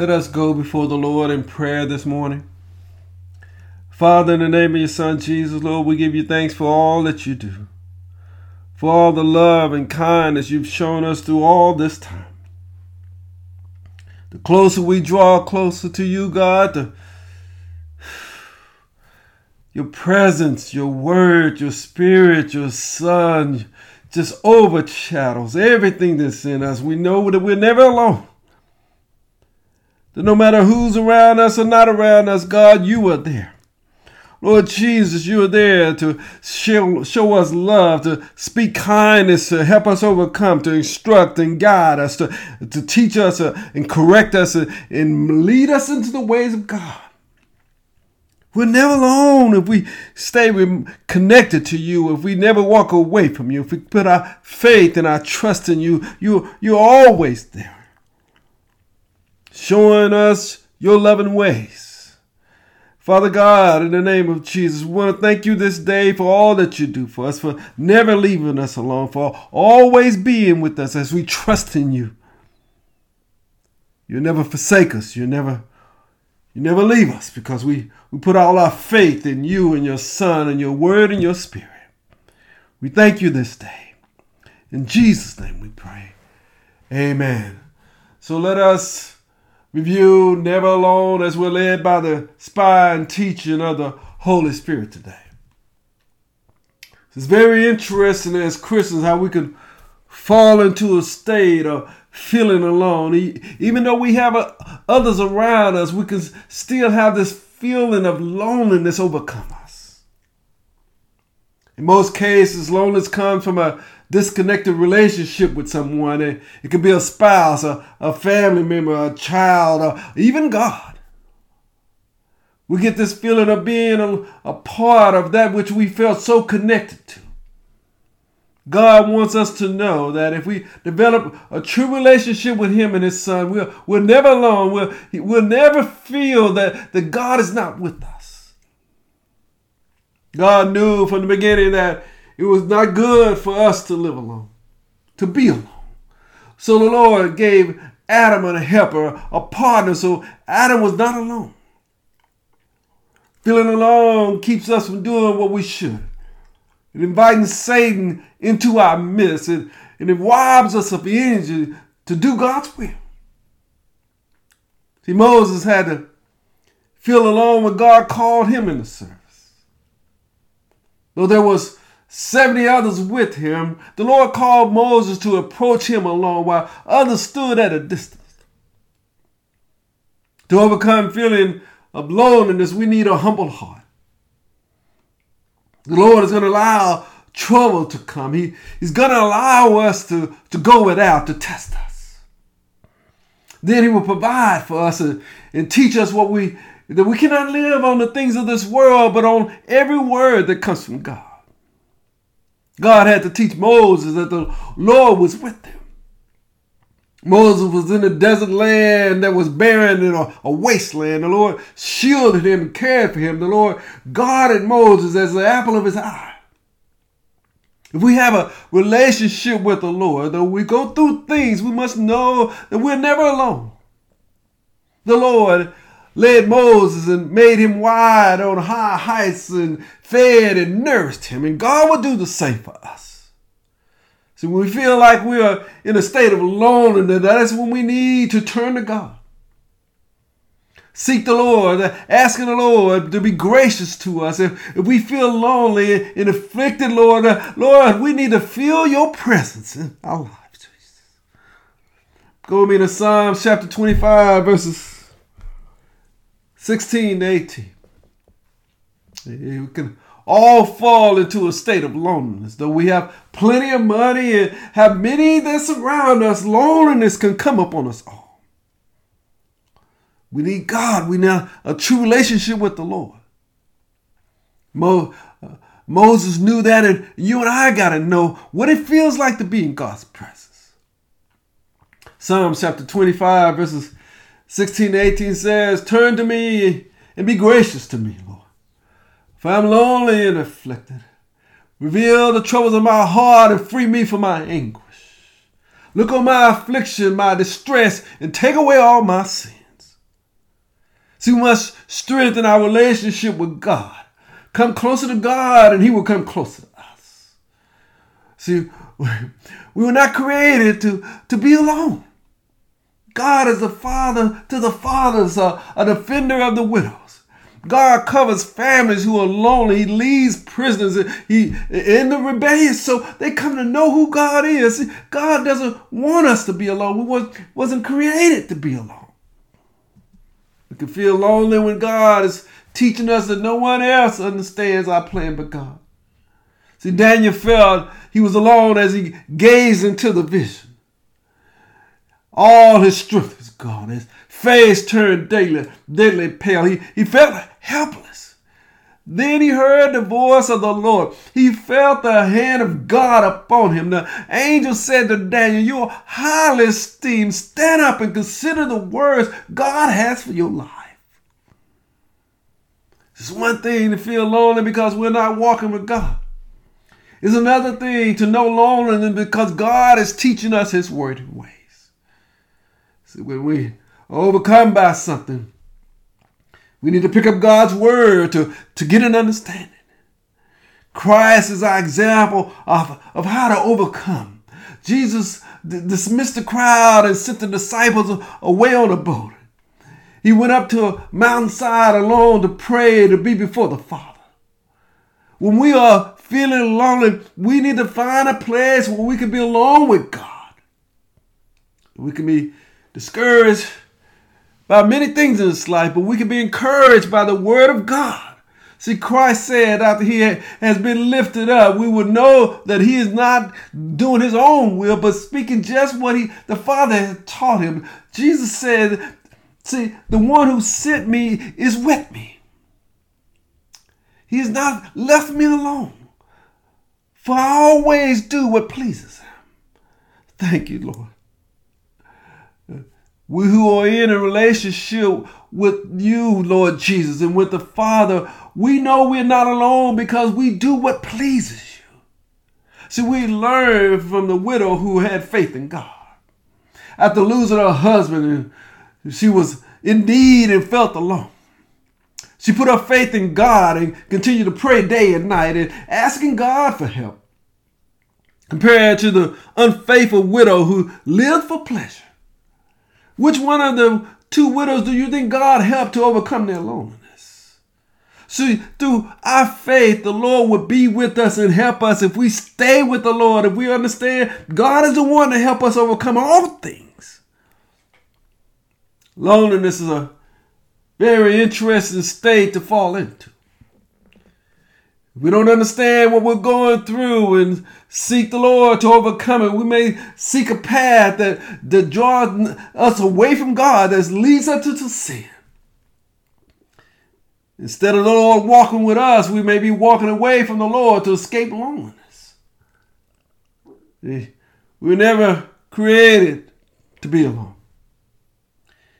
Let us go before the Lord in prayer this morning. Father, in the name of your Son, Jesus, Lord, we give you thanks for all that you do, for all the love and kindness you've shown us through all this time. The closer we draw closer to you, God, your presence, your word, your spirit, your Son just overshadows everything that's in us. We know that we're never alone. That no matter who's around us or not around us, God, you are there. Lord Jesus, you are there to show us love, to speak kindness, to help us overcome, to instruct and guide us, to teach us and correct us and lead us into the ways of God. We're never alone if we stay connected to you, if we never walk away from you, if we put our faith and our trust in you. You're always there, showing us your loving ways. Father God, in the name of Jesus, we want to thank you this day for all that you do for us, for never leaving us alone, for always being with us as we trust in you. You'll never forsake us. You never leave us because we put all our faith in you and your Son and your word and your spirit. We thank you this day. In Jesus' name we pray. Amen. So let us review Never Alone as we're led by the inspired teaching of the Holy Spirit today. It's very interesting as Christians how we can fall into a state of feeling alone. Even though we have others around us, we can still have this feeling of loneliness overcome us. In most cases, loneliness comes from a disconnected relationship with someone. It could be a spouse, a family member, a child, or even God. We get this feeling of being a part of that which we felt so connected to. God wants us to know that if we develop a true relationship with him and his Son, we're never alone. We'll never feel that God is not with us. God knew from the beginning that it was not good for us to live alone, to be alone. So the Lord gave Adam a helper, a partner, so Adam was not alone. Feeling alone keeps us from doing what we should. It inviting Satan into our midst, and it robs us of the energy to do God's will. See, Moses had to feel alone when God called him into service. Though there was 70 others with him, the Lord called Moses to approach him alone while others stood at a distance. To overcome feeling of loneliness, we need a humble heart. The Lord is going to allow trouble to come. He's going to allow us to go without, to test us. Then he will provide for us and teach us that we cannot live on the things of this world, but on every word that comes from God. God had to teach Moses that the Lord was with him. Moses was in a desert land that was barren and a wasteland. The Lord shielded him and cared for him. The Lord guarded Moses as the apple of his eye. If we have a relationship with the Lord, though we go through things, we must know that we're never alone. The Lord led Moses and made him wide on high heights and fed and nourished him. And God will do the same for us. So when we feel like we are in a state of loneliness, that's when we need to turn to God. Seek the Lord, asking the Lord to be gracious to us. If we feel lonely and afflicted, Lord, we need to feel your presence in our lives, Jesus. Go with me to Psalms chapter 25, verses 16 to 18. We can all fall into a state of loneliness. Though we have plenty of money and have many that surround us, loneliness can come upon us all. We need God. We need a true relationship with the Lord. Moses knew that, and you and I got to know what it feels like to be in God's presence. Psalms chapter 25, verses 16 to 18 says, "Turn to me and be gracious to me, Lord. For I am lonely and afflicted. Reveal the troubles of my heart and free me from my anguish. Look on my affliction, my distress, and take away all my sins. See, we must strengthen our relationship with God. Come closer to God and he will come closer to us. See, we were not created to be alone. God is the father to the fathers, a defender of the widows. God covers families who are lonely. He leads prisoners in the rebellion, so they come to know who God is. See, God doesn't want us to be alone. We wasn't created to be alone. We can feel lonely when God is teaching us that no one else understands our plan but God. See, Daniel felt he was alone as he gazed into the vision. All his strength is gone. His face turned deadly pale. He felt helpless. Then he heard the voice of the Lord. He felt the hand of God upon him. The angel said to Daniel, "You are highly esteemed. Stand up and consider the words God has for your life." It's one thing to feel lonely because we're not walking with God. It's another thing to know loneliness because God is teaching us his word and ways. See, when we are overcome by something, we need to pick up God's word to get an understanding. Christ is our example of how to overcome. Jesus dismissed the crowd and sent the disciples away on a boat. He went up to a mountainside alone to pray, to be before the Father. When we are feeling lonely, we need to find a place where we can be alone with God. We can be discouraged by many things in this life, but we can be encouraged by the word of God. See, Christ said after he has been lifted up, we will know that he is not doing his own will, but speaking just what the Father had taught him. Jesus said, "See, the one who sent me is with me. He has not left me alone, for I always do what pleases him." Thank you, Lord. We who are in a relationship with you, Lord Jesus, and with the Father, we know we're not alone because we do what pleases you. See, we learn from the widow who had faith in God. After losing her husband, she was in need and felt alone. She put her faith in God and continued to pray day and night and asking God for help. Compared to the unfaithful widow who lived for pleasure, which one of the two widows do you think God helped to overcome their loneliness? See, through our faith, the Lord will be with us and help us if we stay with the Lord, if we understand God is the one to help us overcome all things. Loneliness is a very interesting state to fall into. If we don't understand what we're going through and seek the Lord to overcome it, we may seek a path that draws us away from God, that leads us to sin. Instead of the Lord walking with us, we may be walking away from the Lord to escape loneliness. We were never created to be alone.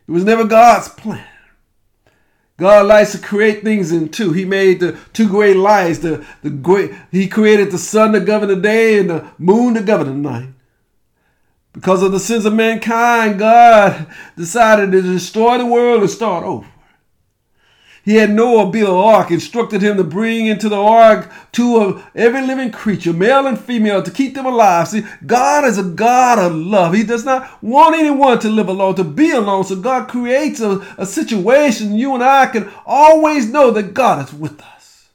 It was never God's plan. God likes to create things in two. He made the two great lights. He created the sun to govern the day and the moon to govern the night. Because of the sins of mankind, God decided to destroy the world and start over. He had Noah build an ark, instructed him to bring into the ark two of every living creature, male and female, to keep them alive. See, God is a God of love. He does not want anyone to live alone, to be alone. So God creates a situation you and I can always know that God is with us.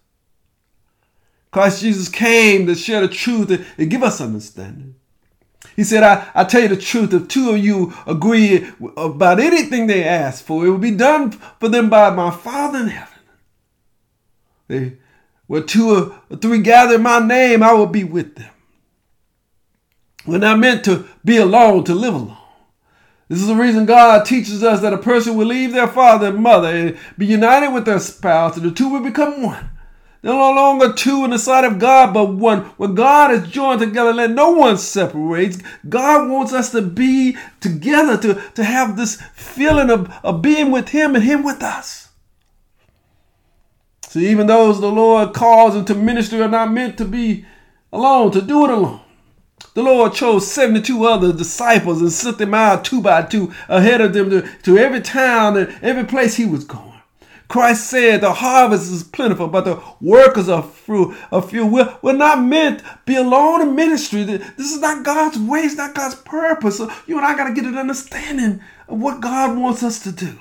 Christ Jesus came to share the truth and give us understanding. He said, I tell you the truth, if two of you agree about anything they ask for, it will be done for them by my Father in heaven. Where two or three gather in my name, I will be with them. We're not meant to be alone, to live alone. This is the reason God teaches us that a person will leave their father and mother and be united with their spouse, and the two will become one. They're no longer two in the sight of God, but one. When God is joined together, let no one separate. God wants us to be together, to have this feeling of being with him and him with us. See, even those the Lord calls into ministry are not meant to be alone, to do it alone. The Lord chose 72 other disciples and sent them out two by two ahead of them to every town and every place he was going. Christ said, the harvest is plentiful, but the workers are few. We're not meant to be alone in ministry. This is not God's way. It's not God's purpose. So you and I got to get an understanding of what God wants us to do.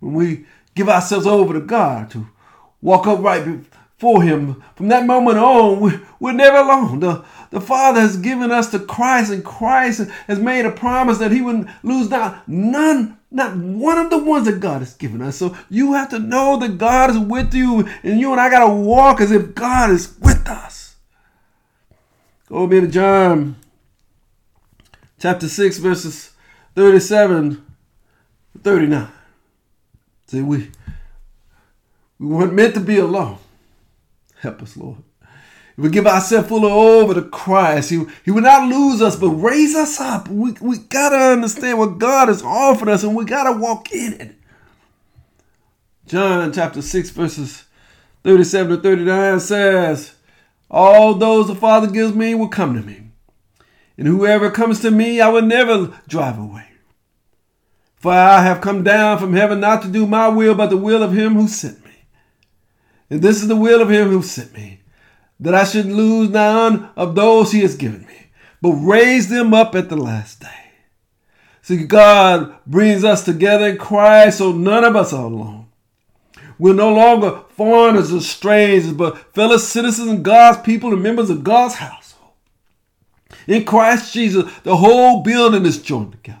When we give ourselves over to God, to walk upright before Him, from that moment on, we're never alone. The Father has given us to Christ, and Christ has made a promise that He would lose not one of the ones that God has given us. So you have to know that God is with you, and you and I got to walk as if God is with us. Go over to John chapter 6, verses 37 to 39. See, we weren't meant to be alone. Help us, Lord. If we give ourselves fully over to Christ, He will not lose us, but raise us up. We got to understand what God has offered us, and we got to walk in it. John chapter 6, verses 37 to 39 says, all those the Father gives me will come to me, and whoever comes to me, I will never drive away. For I have come down from heaven not to do my will, but the will of Him who sent me. And this is the will of Him who sent me, that I should lose none of those He has given me, but raise them up at the last day. See, God brings us together in Christ, so none of us are alone. We're no longer foreigners or strangers, but fellow citizens of God's people and members of God's household. In Christ Jesus, the whole building is joined together.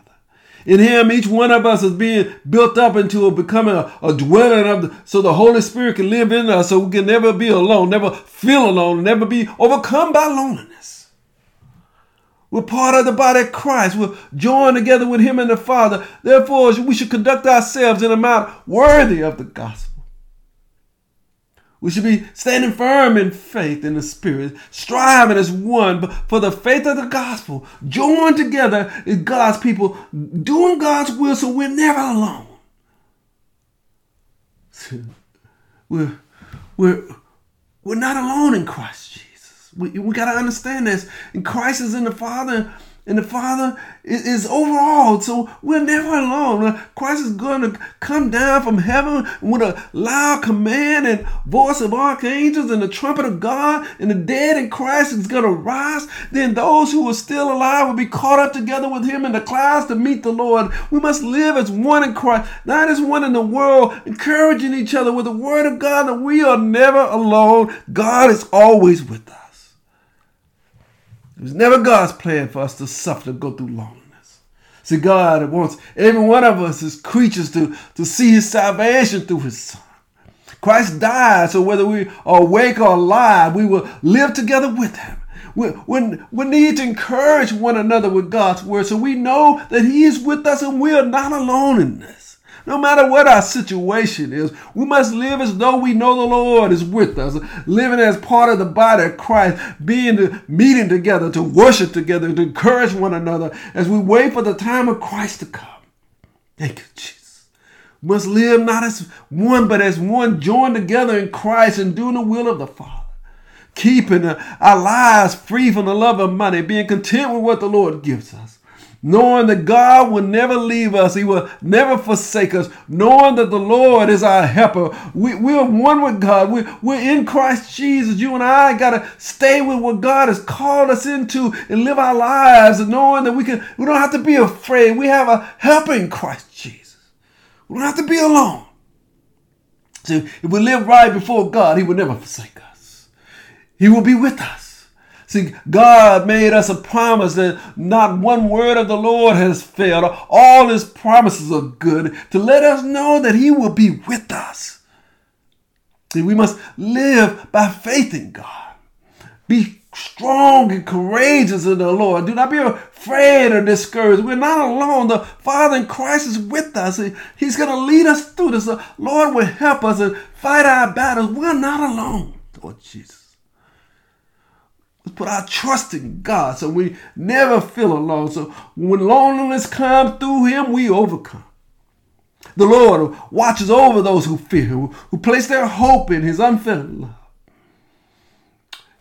In Him, each one of us is being built up into becoming a dwelling of so the Holy Spirit can live in us, so we can never be alone, never feel alone, never be overcome by loneliness. We're part of the body of Christ. We're joined together with Him and the Father. Therefore, we should conduct ourselves in a manner worthy of the gospel. We should be standing firm in faith in the Spirit, striving as one for the faith of the gospel, joined together as God's people, doing God's will so we're never alone. We're not alone in Christ Jesus. We got to understand this. And Christ is in the Father, and the Father is overall, so we're never alone. Christ is going to come down from heaven with a loud command and voice of archangels and the trumpet of God, and the dead in Christ is going to rise. Then those who are still alive will be caught up together with Him in the clouds to meet the Lord. We must live as one in Christ, not as one in the world, encouraging each other with the word of God that we are never alone. God is always with us. It was never God's plan for us to suffer, to go through loneliness. See, God wants every one of us, His creatures, to see His salvation through His Son. Christ died, so whether we are awake or alive, we will live together with Him. We need to encourage one another with God's word, so we know that He is with us and we are not alone in this. No matter what our situation is, we must live as though we know the Lord is with us, living as part of the body of Christ, meeting together, to worship together, to encourage one another as we wait for the time of Christ to come. Thank you, Jesus. We must live not as one, but as one joined together in Christ and doing the will of the Father, keeping our lives free from the love of money, being content with what the Lord gives us. Knowing that God will never leave us. He will never forsake us. Knowing that the Lord is our helper. We are one with God. We're in Christ Jesus. You and I got to stay with what God has called us into and live our lives, knowing that we don't have to be afraid. We have a helper in Christ Jesus. We don't have to be alone. So if we live right before God, He will never forsake us. He will be with us. See, God made us a promise that not one word of the Lord has failed. All His promises are good to let us know that He will be with us. See, we must live by faith in God. Be strong and courageous in the Lord. Do not be afraid or discouraged. We're not alone. The Father in Christ is with us. He's going to lead us through this. The Lord will help us and fight our battles. We're not alone, Lord Jesus. Let's put our trust in God so we never feel alone. So when loneliness comes, through Him, we overcome. The Lord watches over those who fear Him, who place their hope in His unfailing love.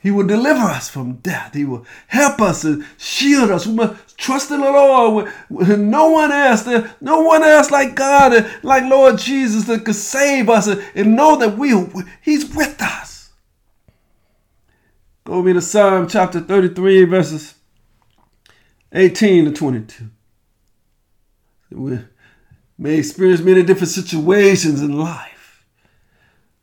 He will deliver us from death. He will help us and shield us. We must trust in the Lord. No one else. No one else like God and like Lord Jesus that could save us, and know that He's with us. Go with me to Psalm chapter 33, verses 18 to 22. We may experience many different situations in life,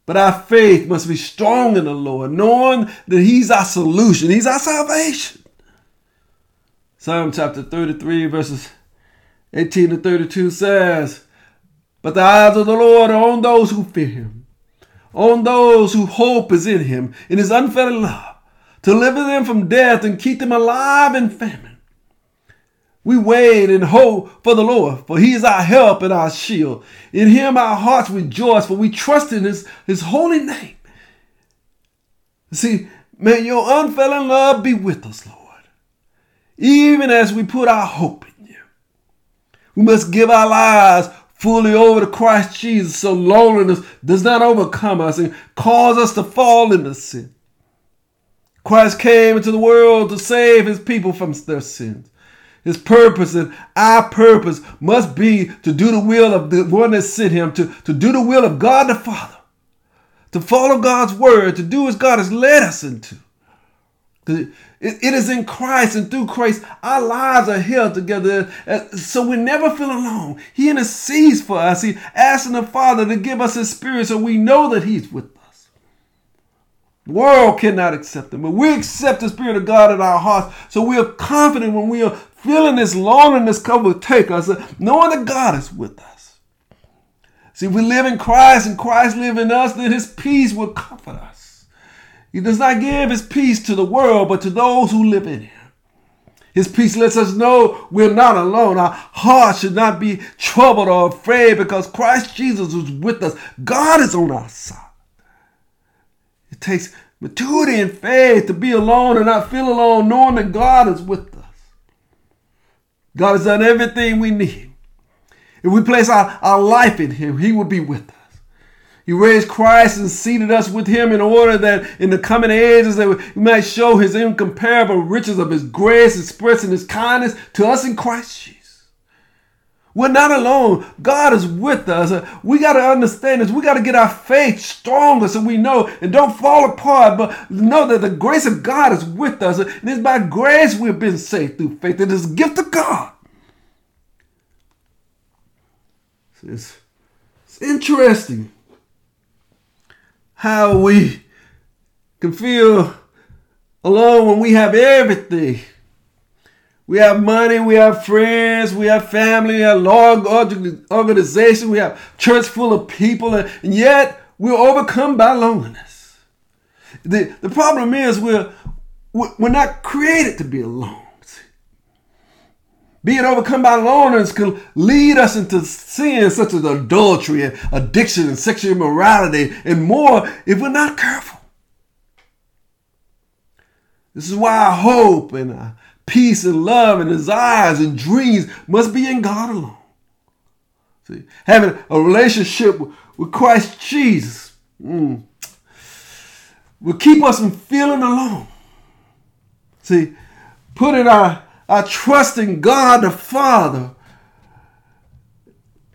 but our faith must be strong in the Lord, knowing that He's our solution. He's our salvation. Psalm chapter 33, verses 18 to 32 says, "But the eyes of the Lord are on those who fear Him, on those whose hope is in Him, in His unfailing love, to deliver them from death and keep them alive in famine. We wait and hope for the Lord, for He is our help and our shield. In Him our hearts rejoice, for we trust in His holy name." See, may your unfailing love be with us, Lord, even as we put our hope in You. We must give our lives fully over to Christ Jesus, so loneliness does not overcome us and cause us to fall into sin. Christ came into the world to save His people from their sins. His purpose and our purpose must be to do the will of the one that sent Him, to do the will of God the Father, to follow God's word, to do as God has led us into. It is in Christ and through Christ our lives are held together, so we never feel alone. He intercedes for us. He asks the Father to give us His Spirit so we know that He's with us. The world cannot accept Him, but we accept the Spirit of God in our hearts, so we are confident when we are feeling this loneliness come will take us, knowing that God is with us. See, we live in Christ and Christ lives in us, then His peace will comfort us. He does not give His peace to the world, but to those who live in Him. His peace lets us know we're not alone. Our hearts should not be troubled or afraid because Christ Jesus is with us. God is on our side. It takes maturity and faith to be alone and not feel alone, knowing that God is with us. God has done everything we need. If we place our life in Him, He will be with us. He raised Christ and seated us with Him in order that in the coming ages that we might show His incomparable riches of His grace, expressing His kindness to us in Christ Jesus. We're not alone. God is with us. We got to understand this. We got to get our faith stronger so we know and don't fall apart, but know that the grace of God is with us. And it's by grace we've been saved through faith. It is a gift of God. It's interesting how we can feel alone when we have everything. We have money, we have friends, we have family, we have large organization, we have church full of people, and yet we're overcome by loneliness. The problem is we're not created to be alone. Being overcome by loneliness can lead us into sins such as adultery and addiction and sexual immorality and more if we're not careful. This is why our hope and our peace and love and desires and dreams must be in God alone. See, having a relationship with Christ Jesus will keep us from feeling alone. See, putting our trust in God the Father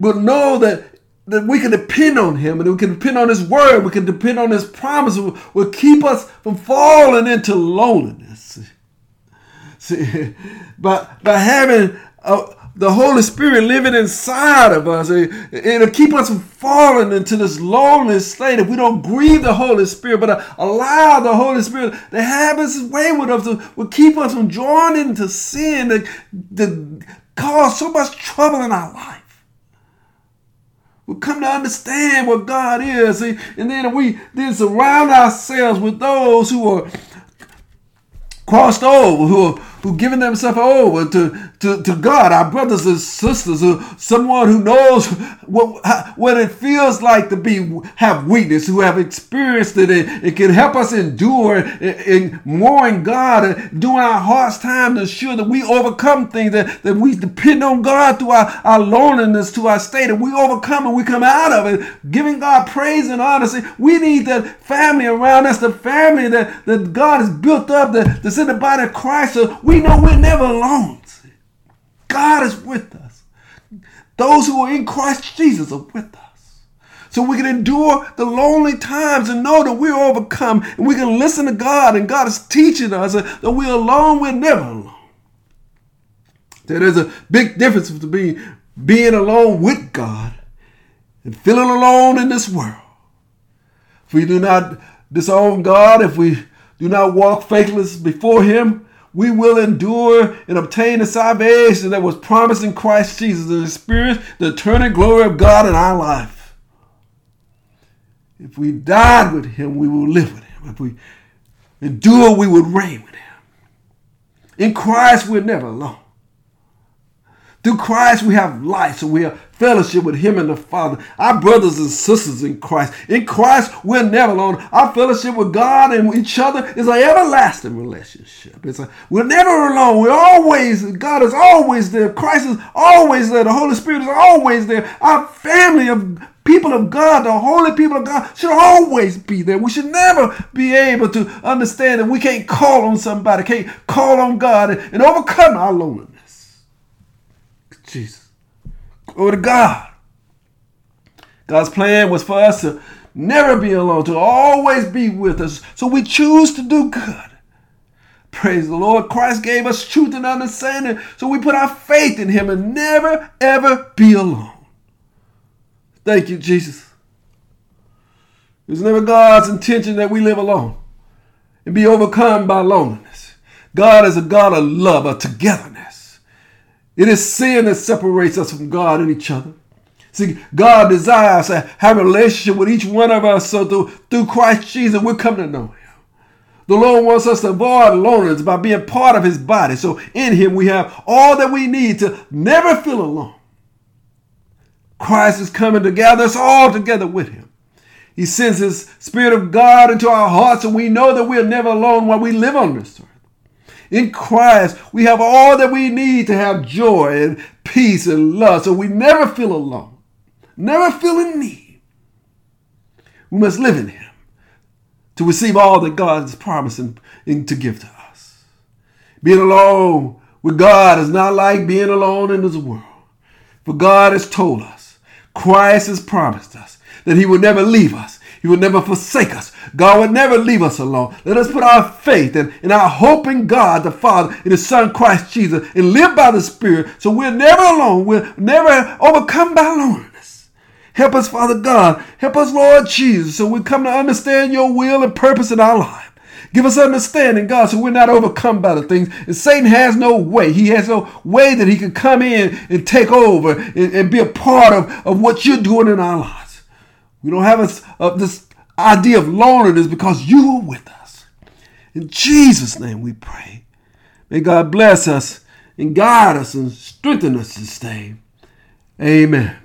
will know that we can depend on Him and we can depend on His word. We can depend on His promise. It will keep us from falling into loneliness. See, by having the Holy Spirit living inside of us, it'll keep us from falling into this loneliness state if we don't grieve the Holy Spirit, but allow the Holy Spirit to have His way with us, will keep us from drawn into sin that cause so much trouble in our life. We come to understand what God is, see, and then we surround ourselves with those who are crossed over, who are giving themselves over to to God, our brothers and sisters, someone who knows what it feels like to have weakness, who have experienced it, and it can help us endure and more in God during our hardest time to ensure that we overcome things, that we depend on God through our loneliness, to our state, and we overcome and we come out of it, giving God praise and honor. We need the family around us, the family that God has built up, that's in the body of Christ, so we know we're never alone. God is with us. Those who are in Christ Jesus are with us. So we can endure the lonely times and know that we're overcome, and we can listen to God, and God is teaching us that we're alone, we're never alone. There's a big difference between being alone with God and feeling alone in this world. If we do not disown God, if we do not walk faithless before Him, we will endure and obtain the salvation that was promised in Christ Jesus and experience the eternal glory of God in our life. If we died with Him, we will live with Him. If we endure, we will reign with Him. In Christ, we're never alone. Through Christ, we have life, so we have fellowship with Him and the Father. Our brothers and sisters in Christ. In Christ, we're never alone. Our fellowship with God and each other is an everlasting relationship. We're never alone. God is always there. Christ is always there. The Holy Spirit is always there. Our family of people of God, the holy people of God, should always be there. We should never be able to understand that we can't call on somebody, can't call on God and overcome our loneliness. Jesus. Glory to God. God's plan was for us to never be alone, to always be with us. So we choose to do good. Praise the Lord. Christ gave us truth and understanding. So we put our faith in Him and never, ever be alone. Thank you, Jesus. It was never God's intention that we live alone and be overcome by loneliness. God is a God of love, of togetherness. It is sin that separates us from God and each other. See, God desires to have a relationship with each one of us, so through Christ Jesus, we'll come to know Him. The Lord wants us to avoid loneliness by being part of His body. So in Him, we have all that we need to never feel alone. Christ is coming to gather us all together with Him. He sends His Spirit of God into our hearts, so we know that we're never alone while we live on this earth. In Christ, we have all that we need to have joy and peace and love, so we never feel alone, never feel in need. We must live in Him to receive all that God is promising to give to us. Being alone with God is not like being alone in this world. For God has told us, Christ has promised us that He will never leave us. He will never forsake us. God will never leave us alone. Let us put our faith and our hope in God, the Father, and His Son, Christ Jesus, and live by the Spirit, so we're never alone. We're never overcome by loneliness. Help us, Father God. Help us, Lord Jesus, so we come to understand Your will and purpose in our life. Give us understanding, God, so we're not overcome by the things. And Satan has no way. He has no way that he can come in and take over and be a part of what You're doing in our lives. We don't have this idea of loneliness because You are with us. In Jesus' name we pray. May God bless us and guide us and strengthen us this day. Amen.